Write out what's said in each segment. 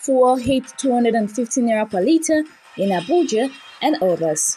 Fuel hit 250 naira per litre in Abuja and others.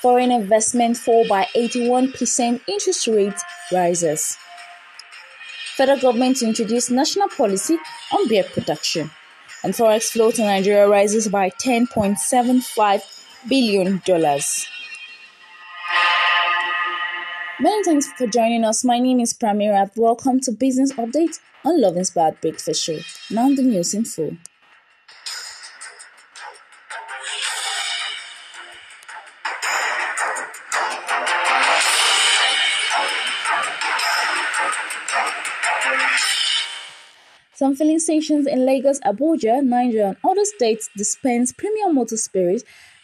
Foreign investment fall by 81%, interest rate rises. Federal government to introduce national policy on beer production. And forex flow to Nigeria rises by $10.75 billion. Many thanks for joining us. My name is Pramirath. Welcome to Business Update on LovingSpad Breakfast Show. Now the news in full. Some filling stations in Lagos, Abuja, Nigeria and other states dispense premium motor spirit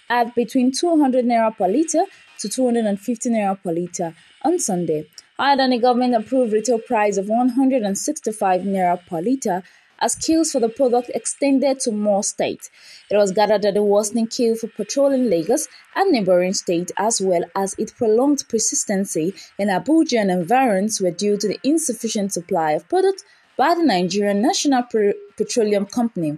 at between 200 naira per litre to 250 naira per litre on Sunday, higher than the government-approved retail price of 165 naira per litre as queues for the product extended to more states. It was gathered that the worsening queue for petrol in Lagos and neighbouring states, as well as its prolonged persistency in Abuja and environs, were due to the insufficient supply of products by the Nigerian National Petroleum Company.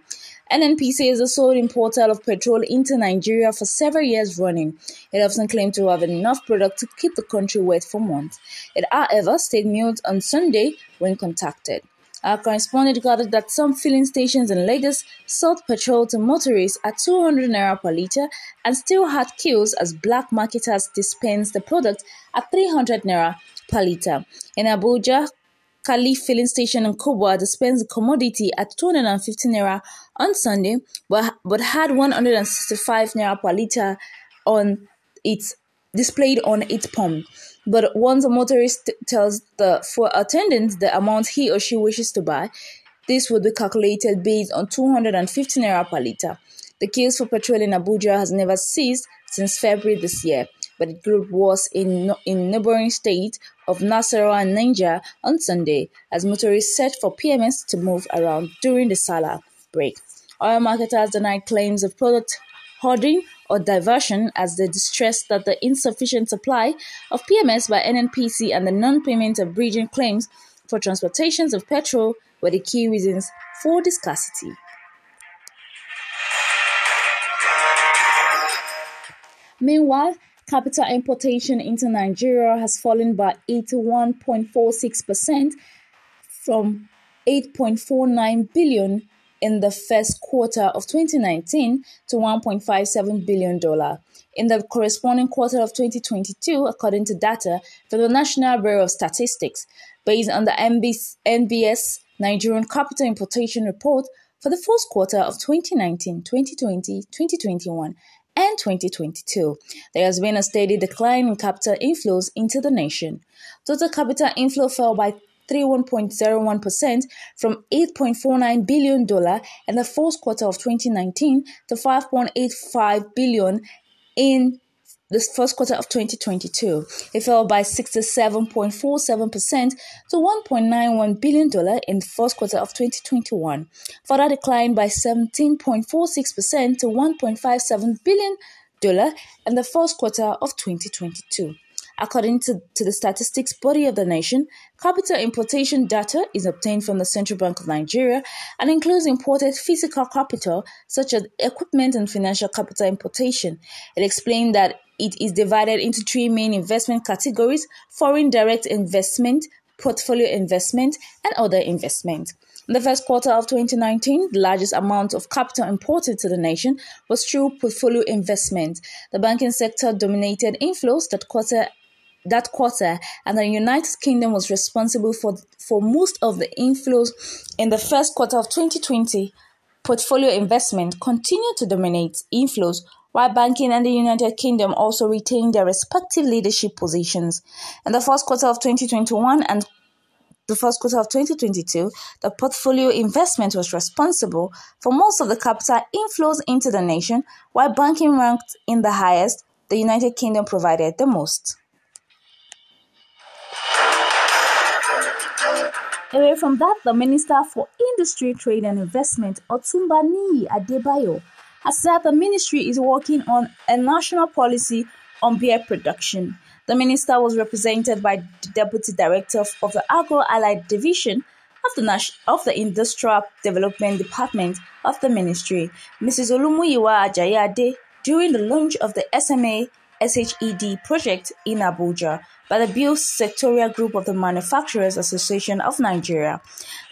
NNPC is the sole importer of petrol into Nigeria for several years running. It often claimed to have enough product to keep the country wet for months. It, however, stayed mute on Sunday when contacted. Our correspondent gathered that some filling stations in Lagos sold petrol to motorists at 200 naira per litre and still had queues as black marketers dispensed the product at 300 naira per litre. In Abuja, Kali filling station in Kubwa dispensed the commodity at 250 naira on Sunday, but had 165 naira per litre on its displayed on its pump. But once a motorist tells the fuel attendant the amount he or she wishes to buy, this would be calculated based on 250 naira per litre. The queues for petrol in Abuja has never ceased since February this year, but it grew worse in neighbouring states of Nasarawa and Niger on Sunday as motorists searched for PMS to move around during the Sallah break. Oil marketers denied claims of product hoarding or diversion as they distressed that the insufficient supply of PMS by NNPC and the non-payment of bridging claims for transportations of petrol were the key reasons for the scarcity. Meanwhile, capital importation into Nigeria has fallen by 81.46% from 8.49 billion in the first quarter of 2019 to $1.57 billion in the corresponding quarter of 2022, according to data from the National Bureau of Statistics. Based on the NBS Nigerian Capital Importation Report for the first quarter of 2019, 2020, 2021, and 2022, there has been a steady decline in capital inflows into the nation. Total capital inflow fell by 31.01% from $8.49 billion in the fourth quarter of 2019 to $5.85 billion in the first quarter of 2022. It fell by 67.47% to $1.91 billion in the first quarter of 2021. Further declined by 17.46% to $1.57 billion in the first quarter of 2022. According to the statistics body of the nation, capital importation data is obtained from the Central Bank of Nigeria and includes imported physical capital such as equipment and financial capital importation. It explained that it is divided into three main investment categories: foreign direct investment, portfolio investment, and other investment. In the first quarter of 2019, the largest amount of capital imported to the nation was through portfolio investment. The banking sector dominated inflows that quarter that quarter, and the United Kingdom was responsible for most of the inflows in the first quarter of 2020. Portfolio investment continued to dominate inflows, while banking and the United Kingdom also retained their respective leadership positions. In the first quarter of 2021 and the first quarter of 2022, the portfolio investment was responsible for most of the capital inflows into the nation, while banking ranked in the highest. The United Kingdom provided the most. Away from that, the Minister for Industry, Trade and Investment, Otumba Nii Adebayo, has said the ministry is working on a national policy on beer production. The minister was represented by the Deputy Director of the Agro-Allied Division of the Industrial Development Department of the ministry, Mrs. Olumuyiwa Ajayade, during the launch of the SMA S.H.E.D. project in Abuja by the B.U.S sectorial group of the Manufacturers Association of Nigeria.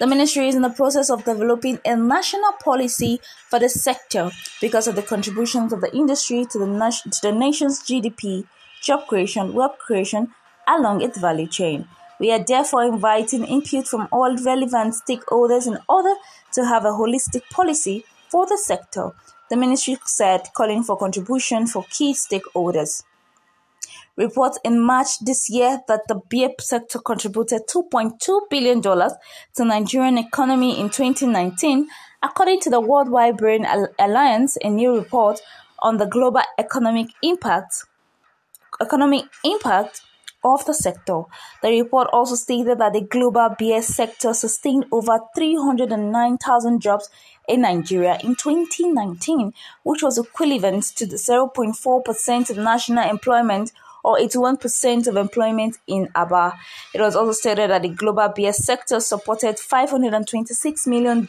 The ministry is in the process of developing a national policy for the sector because of the contributions of the industry to the nation's GDP, job creation, wealth creation along its value chain. We are therefore inviting input from all relevant stakeholders in order to have a holistic policy for the sector, the ministry said, calling for contribution for key stakeholders. Reports in March this year that the beer sector contributed $2.2 billion to Nigerian economy in 2019, according to the Worldwide Brain Alliance, a new report on the global economic impact of the sector. The report also stated that the global beer sector sustained over 309,000 jobs in Nigeria in 2019, which was equivalent to the 0.4% of national employment or 81% of employment in Aba. It was also stated that the global beer sector supported $526 million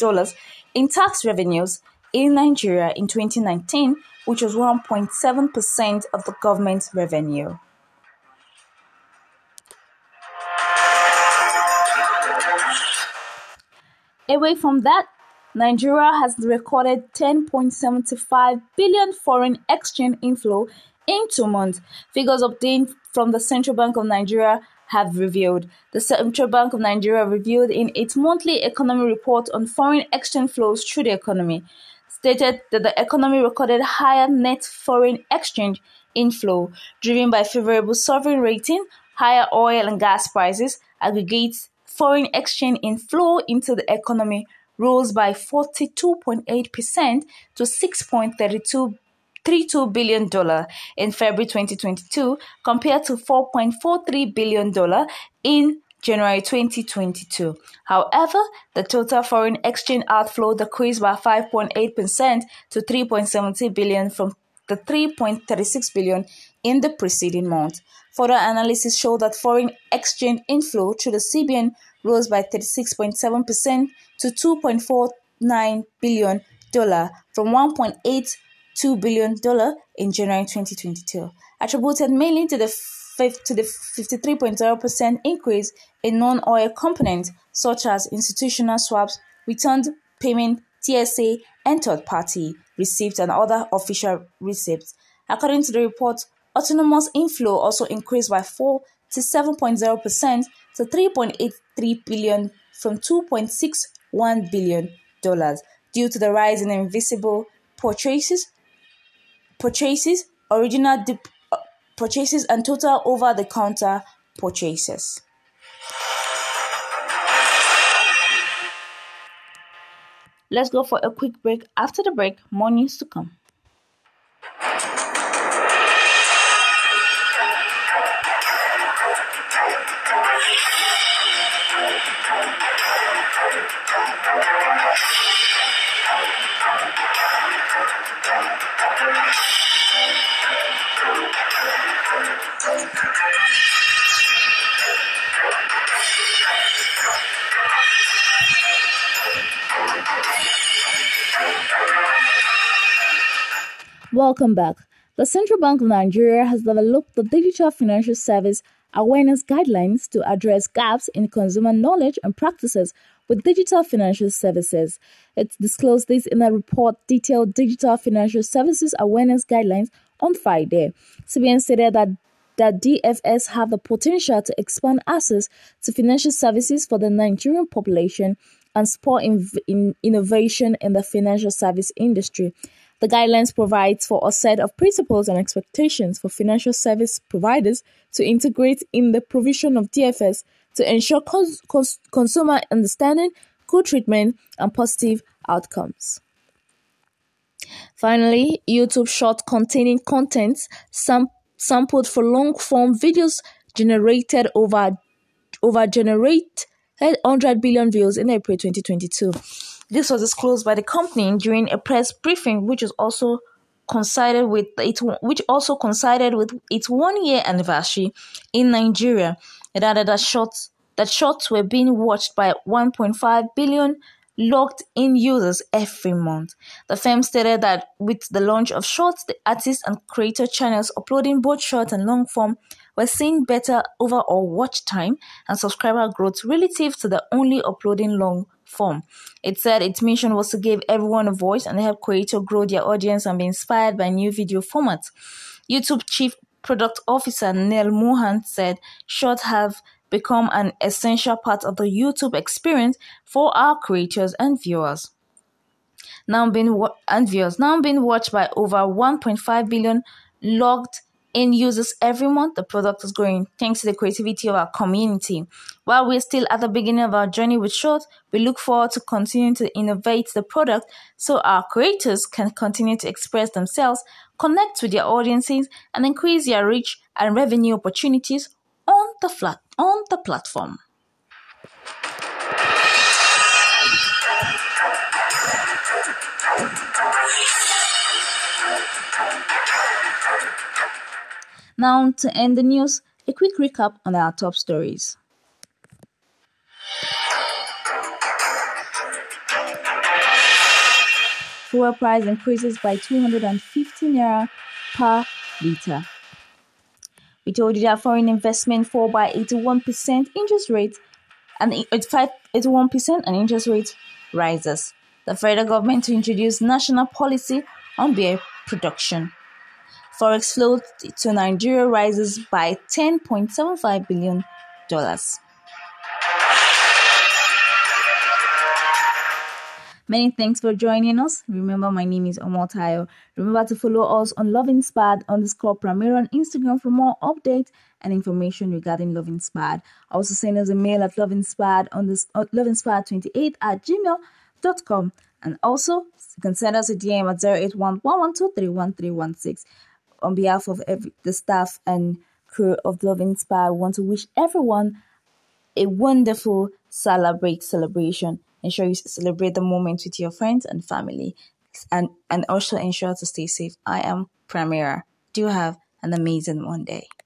in tax revenues in Nigeria in 2019, which was 1.7% of the government's revenue. Away from that, Nigeria has recorded 10.75 billion foreign exchange inflow in 2 months. Figures obtained from the Central Bank of Nigeria have revealed. The Central Bank of Nigeria revealed in its monthly economy report on foreign exchange flows through the economy, stated that the economy recorded higher net foreign exchange inflow, driven by favorable sovereign rating, higher oil and gas prices. Aggregate foreign exchange inflow into the economy rose by 42.8% to $6.32 billion in February 2022 compared to $4.43 billion in January 2022. However, the total foreign exchange outflow decreased by 5.8% to $3.70 billion from the $3.36 billion in the preceding month. Further analysis showed that foreign exchange inflow through the CBN rose by 36.7% to $2.49 billion from $1.82 billion in January 2022, attributed mainly to the 53.0% increase in non-oil components such as institutional swaps, returned payment, TSA, and third-party receipts and other official receipts. According to the report, autonomous inflow also increased by 47.0% to $3.83 billion from $2.61 billion due to the rise in invisible purchases, original purchases, and total over-the-counter purchases. Let's go for a quick break. After the break, more news to come. Welcome back. The Central Bank of Nigeria has developed the Digital Financial Service Awareness Guidelines to address gaps in consumer knowledge and practices with digital financial services. It disclosed this in a report detailed Digital Financial Services Awareness Guidelines on Friday. CBN stated that that DFS have the potential to expand access to financial services for the Nigerian population and spur innovation in the financial service industry. The guidelines provides for a set of principles and expectations for financial service providers to integrate in the provision of DFS to ensure consumer understanding, good treatment, and positive outcomes. Finally, YouTube short containing contents sampled for long-form videos generated generate 100 billion views in April 2022. This was disclosed by the company during a press briefing, which is also coincided with its 1-year anniversary in Nigeria. It added that shorts were being watched by 1.5 billion logged-in users every month. The firm stated that with the launch of shorts, the artists and creator channels uploading both short and long form were seeing better overall watch time and subscriber growth relative to the only uploading long form. It said its mission was to give everyone a voice and help creators grow their audience and be inspired by new video formats. YouTube Chief Product Officer Neil Mohan said shorts have become an essential part of the YouTube experience for our creators and viewers. Now being watched by over 1.5 billion logged in users every month, the product is growing thanks to the creativity of our community. While we're still at the beginning of our journey with shorts, we look forward to continuing to innovate the product so our creators can continue to express themselves, connect with their audiences, and increase their reach and revenue opportunities on the platform. Now, to end the news, a quick recap on our top stories. Fuel price increases by 250 naira per litre. We told you that foreign investment fall by 81%, interest rates and 81% and interest rate rises. The federal government to introduce national policy on beer production. Forex flow to Nigeria rises by $10.75 billion. Many thanks for joining us. Remember, my name is Omotayo. Remember to follow us on LovingSpad _Primera on Instagram for more updates and information regarding LovingSpad. Also send us a mail at lovingspad28@gmail.com. And also, you can send us a DM at 08111231316. On behalf of the staff and crew of LovingSpad, I want to wish everyone a wonderful celebration. Ensure you celebrate the moment with your friends and family, and also ensure to stay safe. I am Primera. Do have an amazing one day.